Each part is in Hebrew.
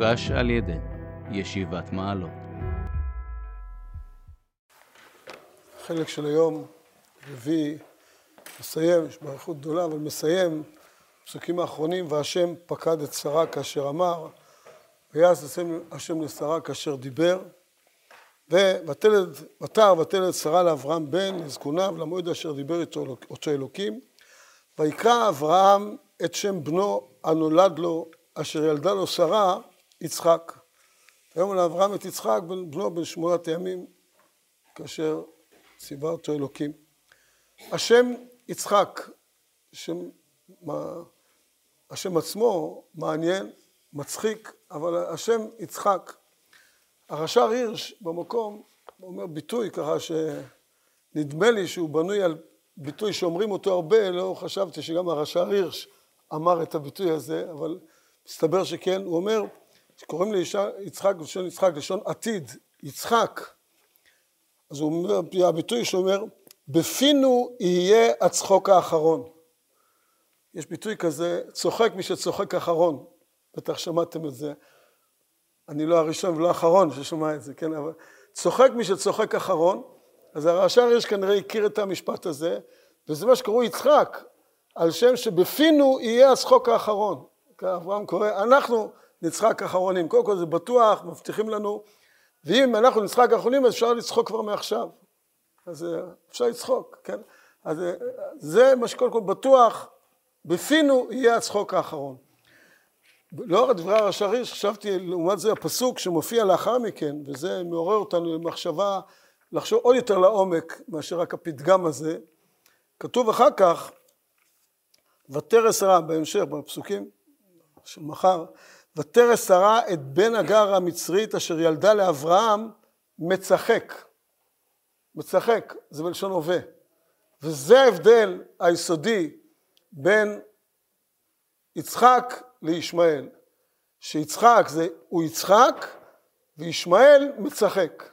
שהוגש על ידי ישיבת מעלות. חלק של היום רביעי מסיים, יש ברכות גדולה, אבל מסיים פסוקים האחרונים, והשם פקד את שרה כאשר אמר, ויעש השם לשרה כאשר דיבר, ותלד שרה לאברהם בן, לזקוניו, למועד אשר דיבר איתו אותו אלוקים, ויקרא אברהם את שם בנו הנולד לו, אשר ילדה לו שרה, יצחק. היום לאברהם את יצחק, בנו בן 8 ימים, כאשר ציווה אותו אלוקים. השם יצחק, השם עצמו מעניין, מצחיק, אבל השם יצחק. הרש"ר הירש במקום אומר ביטוי ככה שנדמה לי שהוא בנוי על ביטוי שאומרים אותו הרבה, לא חשבתי שגם הרש"ר הירש אמר את הביטוי הזה, אבל מסתבר שכן, הוא אומר, שקוראים לי יצחק, לשון יצחק, לשון עתיד, יצחק, אז הוא אומר, הביטוי שאומר, בפינו יהיה הצחוק האחרון. יש ביטוי כזה, צוחק מי שצוחק אחרון, בטח שמעתם את זה, אני לא הראשון ולא האחרון ששומע את זה, כן, אבל צוחק מי שצוחק אחרון, אז הרש"ר הירש כנראה הכיר את המשפט הזה, וזה מה שקראו יצחק, על שם שבפינו יהיה הצחוק האחרון. אברהם קורא, אנחנו נצחק אחרונים, קודם כל זה בטוח, מבטיחים לנו, ואם אנחנו נצחק אחרונים, אז אפשר לצחוק כבר מעכשיו. אז אפשר לצחוק, כן? אז זה מה שקודם כל בטוח, בפינו יהיה הצחוק האחרון. לאור הדברי הרש"ר הירש, חשבתי לעומת זה הפסוק שמופיע לאחר מכן, וזה מעורר אותנו למחשבה, לחשוב עוד יותר לעומק מאשר רק הפתגם הזה. כתוב אחר כך, ותרא שרה, בהמשך בפסוקים של מחר, ותרא שרה את בן הגר המצרית אשר ילדה לאברהם מצחק. מצחק, זה בלשון הווה. וזה ההבדל היסודי בין יצחק לישמעאל. שיצחק הוא יצחק וישמעאל מצחק.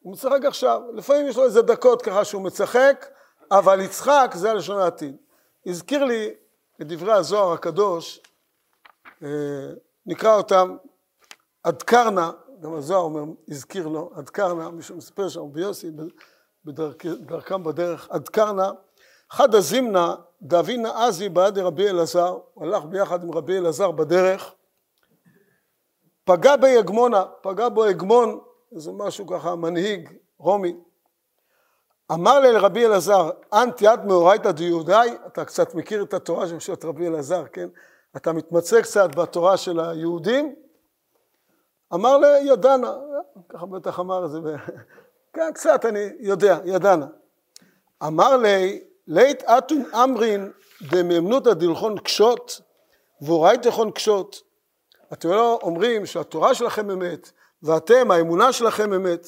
הוא מצחק עכשיו, לפעמים יש לו איזה דקות ככה שהוא מצחק, אבל יצחק זה הלשון העתיד. הזכיר לי את דברי הזוהר הקדוש, נקרא אותם עד קרנה, גם הזוהר אומר, הזכיר לו, עד קרנה, מישהו מספר שם ביוסי, בדרכם בדרך, עד קרנה, חד הזימנה, דאבינה עזי בעד רבי אלעזר, הוא הלך ביחד עם רבי אלעזר בדרך, פגע ביגמונה, פגע בו הגמון, זה משהו ככה, מנהיג, רומי, אמר לי לרבי אלעזר, אנטי עד מאורייתא דיהודאי, אתה קצת מכיר את התורה שמשת רבי אלעזר, כן? אתה מתמצא קצת בתורה של היהודים, אמר לי, ידענה, ככה בטח אמר את זה, כן, קצת אני יודע, ידענה. אמר לי, לית אתון אמרין דמאמנותא דלכון קשות, ואורייתכון קשות. אתם לא אומרים שהתורה שלכם אמת, ואתם, האמונה שלכם אמת.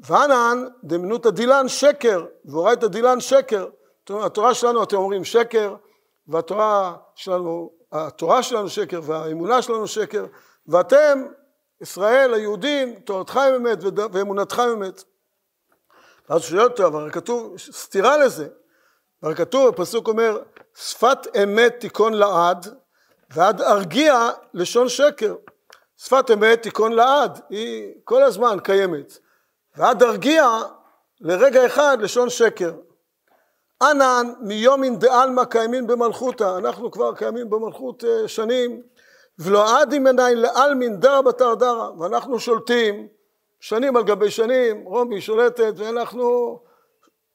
ואנן דמאמנותא דילן שקר, ואורייתא דילן שקר. התורה שלנו, אתם אומרים שקר, והתורה שלנו שקר, והאמונה שלנו שקר, ואתם, ישראל, היהודים, תורתך עם אמת ואמונתך עם אמת. אז שואל אותו, אבל כתוב, סתירה לזה, אבל כתוב, הפסוק אומר, שפת אמת תיכון לעד, ועד ארגיע לשון שקר. שפת אמת תיכון לעד, היא כל הזמן קיימת, ועד ארגיע לרגע אחד לשון שקר. אנן מיומין דעלמא קיימין במלכותא, אנחנו כבר קיימים במלכות שנים, ולא עד ימנאי לעלמין דרא בתר דרא, ואנחנו שולטים שנים על גבי שנים, רומי שולטת, ואנחנו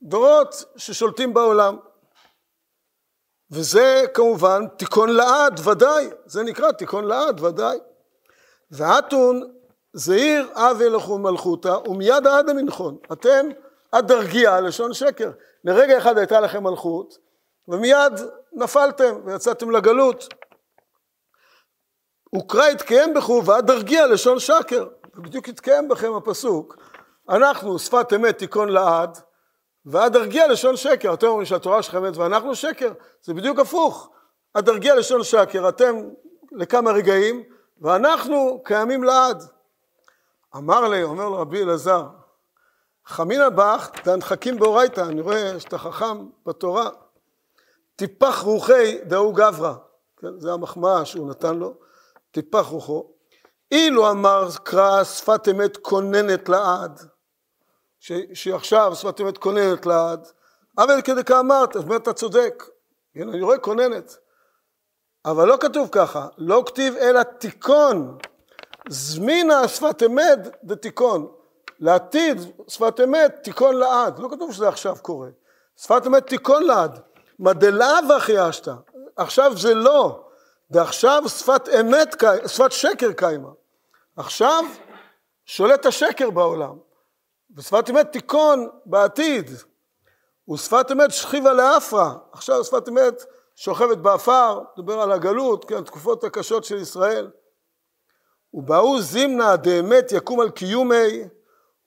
דורות ששולטים בעולם. וזה כמובן תיקון לעד ודאי, זה נקרא תיקון לעד ודאי. ואתון זהיר אבי לכון מלכותא, ומיד עד המנחון, אתם עד דרגיע לשון שקר. לרגע אחד הייתה לכם מלכות, ומיד נפלתם ויצאתם לגלות. וקרא התקיים בכו ועד דרגיע לשון שקר. ובדיוק התקיים בכם הפסוק, אנחנו שפת אמת תיכון לעד, ועד דרגיע לשון שקר. אתם אומרים שהתורה שלכם אמת ואנחנו שקר, זה בדיוק הפוך. עד דרגיע לשון שקר, אתם לכמה רגעים, ואנחנו קיימים לעד. אומר לו רבי אלעזר, חמינא בך דהנחכים באורייתא, אני רואה שאתה חכם בתורה, טיפח רוחי דהו גברא, זה המחמאה שהוא נתן לו, טיפח רוחו, אילו אמר קרא שפת אמת כוננת לעד, שעכשיו שפת אמת כוננת לעד, אבל כדי כאמרת, אז באמת אתה צודק, הנה אני רואה כוננת, אבל לא כתוב ככה, לא כתיב אלא תיקון, זמינה שפת אמת זה תיקון, לעתיד שפת אמת תיקון לעד, לא כתוב שזה עכשיו קורה, שפת אמת תיקון לעד, מדלאו החיישת, עכשיו זה לא, ועכשיו שפת אמת, שפת שקר קיימה. עכשיו שולט השקר בעולם. ושפת אמת תיקון בעתיד. ושפת אמת שכיבה לאפרה. עכשיו שפת אמת שוכבת באפר, דבר על הגלות, כן, תקופות הקשות של ישראל. ובאו זימנה דאמת יקום על קיומי,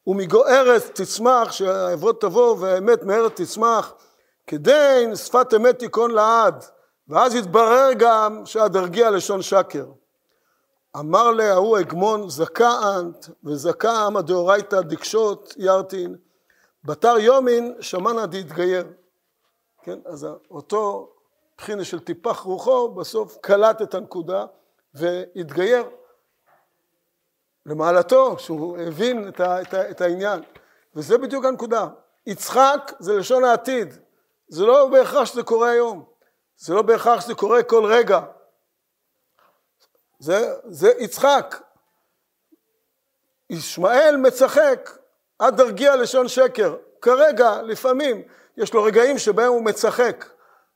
ומגו ארץ תצמח, שהעברות תבוא והאמת מארץ תצמח, כדי שפת אמת תיקון לעד. ואז התברר גם שהדרגיע לשון שקר. אמר לה ההוא הגמון זקאנט וזקא אמא דאורייתא דקשות ירתין. בתר יומין שמענה דהתגייר. כן, אז אותו בחינה של טיפח רוחו בסוף קלט את הנקודה והתגייר. למעלתו שהוא הבין את העניין. וזה בדיוק הנקודה. יצחק זה לשון העתיד. זה לא בהכרח שזה קורה היום. זה לא בהכרח שזה קורה כל רגע. זה יצחק. ישמעאל מצחק, עד דרגיע לשון שקר. כרגע, לפעמים, יש לו רגעים שבהם הוא מצחק.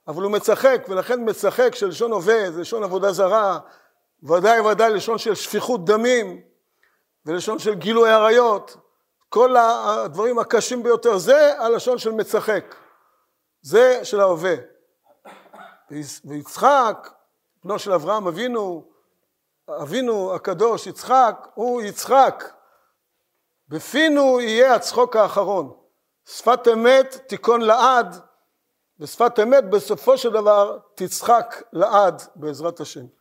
אבל הוא מצחק, ולכן מצחק של לשון עובד, לשון עבודה זרה, ודאי לשון של שפיכות דמים, ולשון של גילוי עריות. כל הדברים הקשים ביותר, זה הלשון של מצחק. זה של ההווה. ויצחק, בנו של אברהם אבינו הקדוש יצחק, הוא יצחק. בפינו יהיה הצחוק האחרון. שפת אמת תיקון לעד, ושפת אמת בסופו של דבר תצחק לעד בעזרת השם.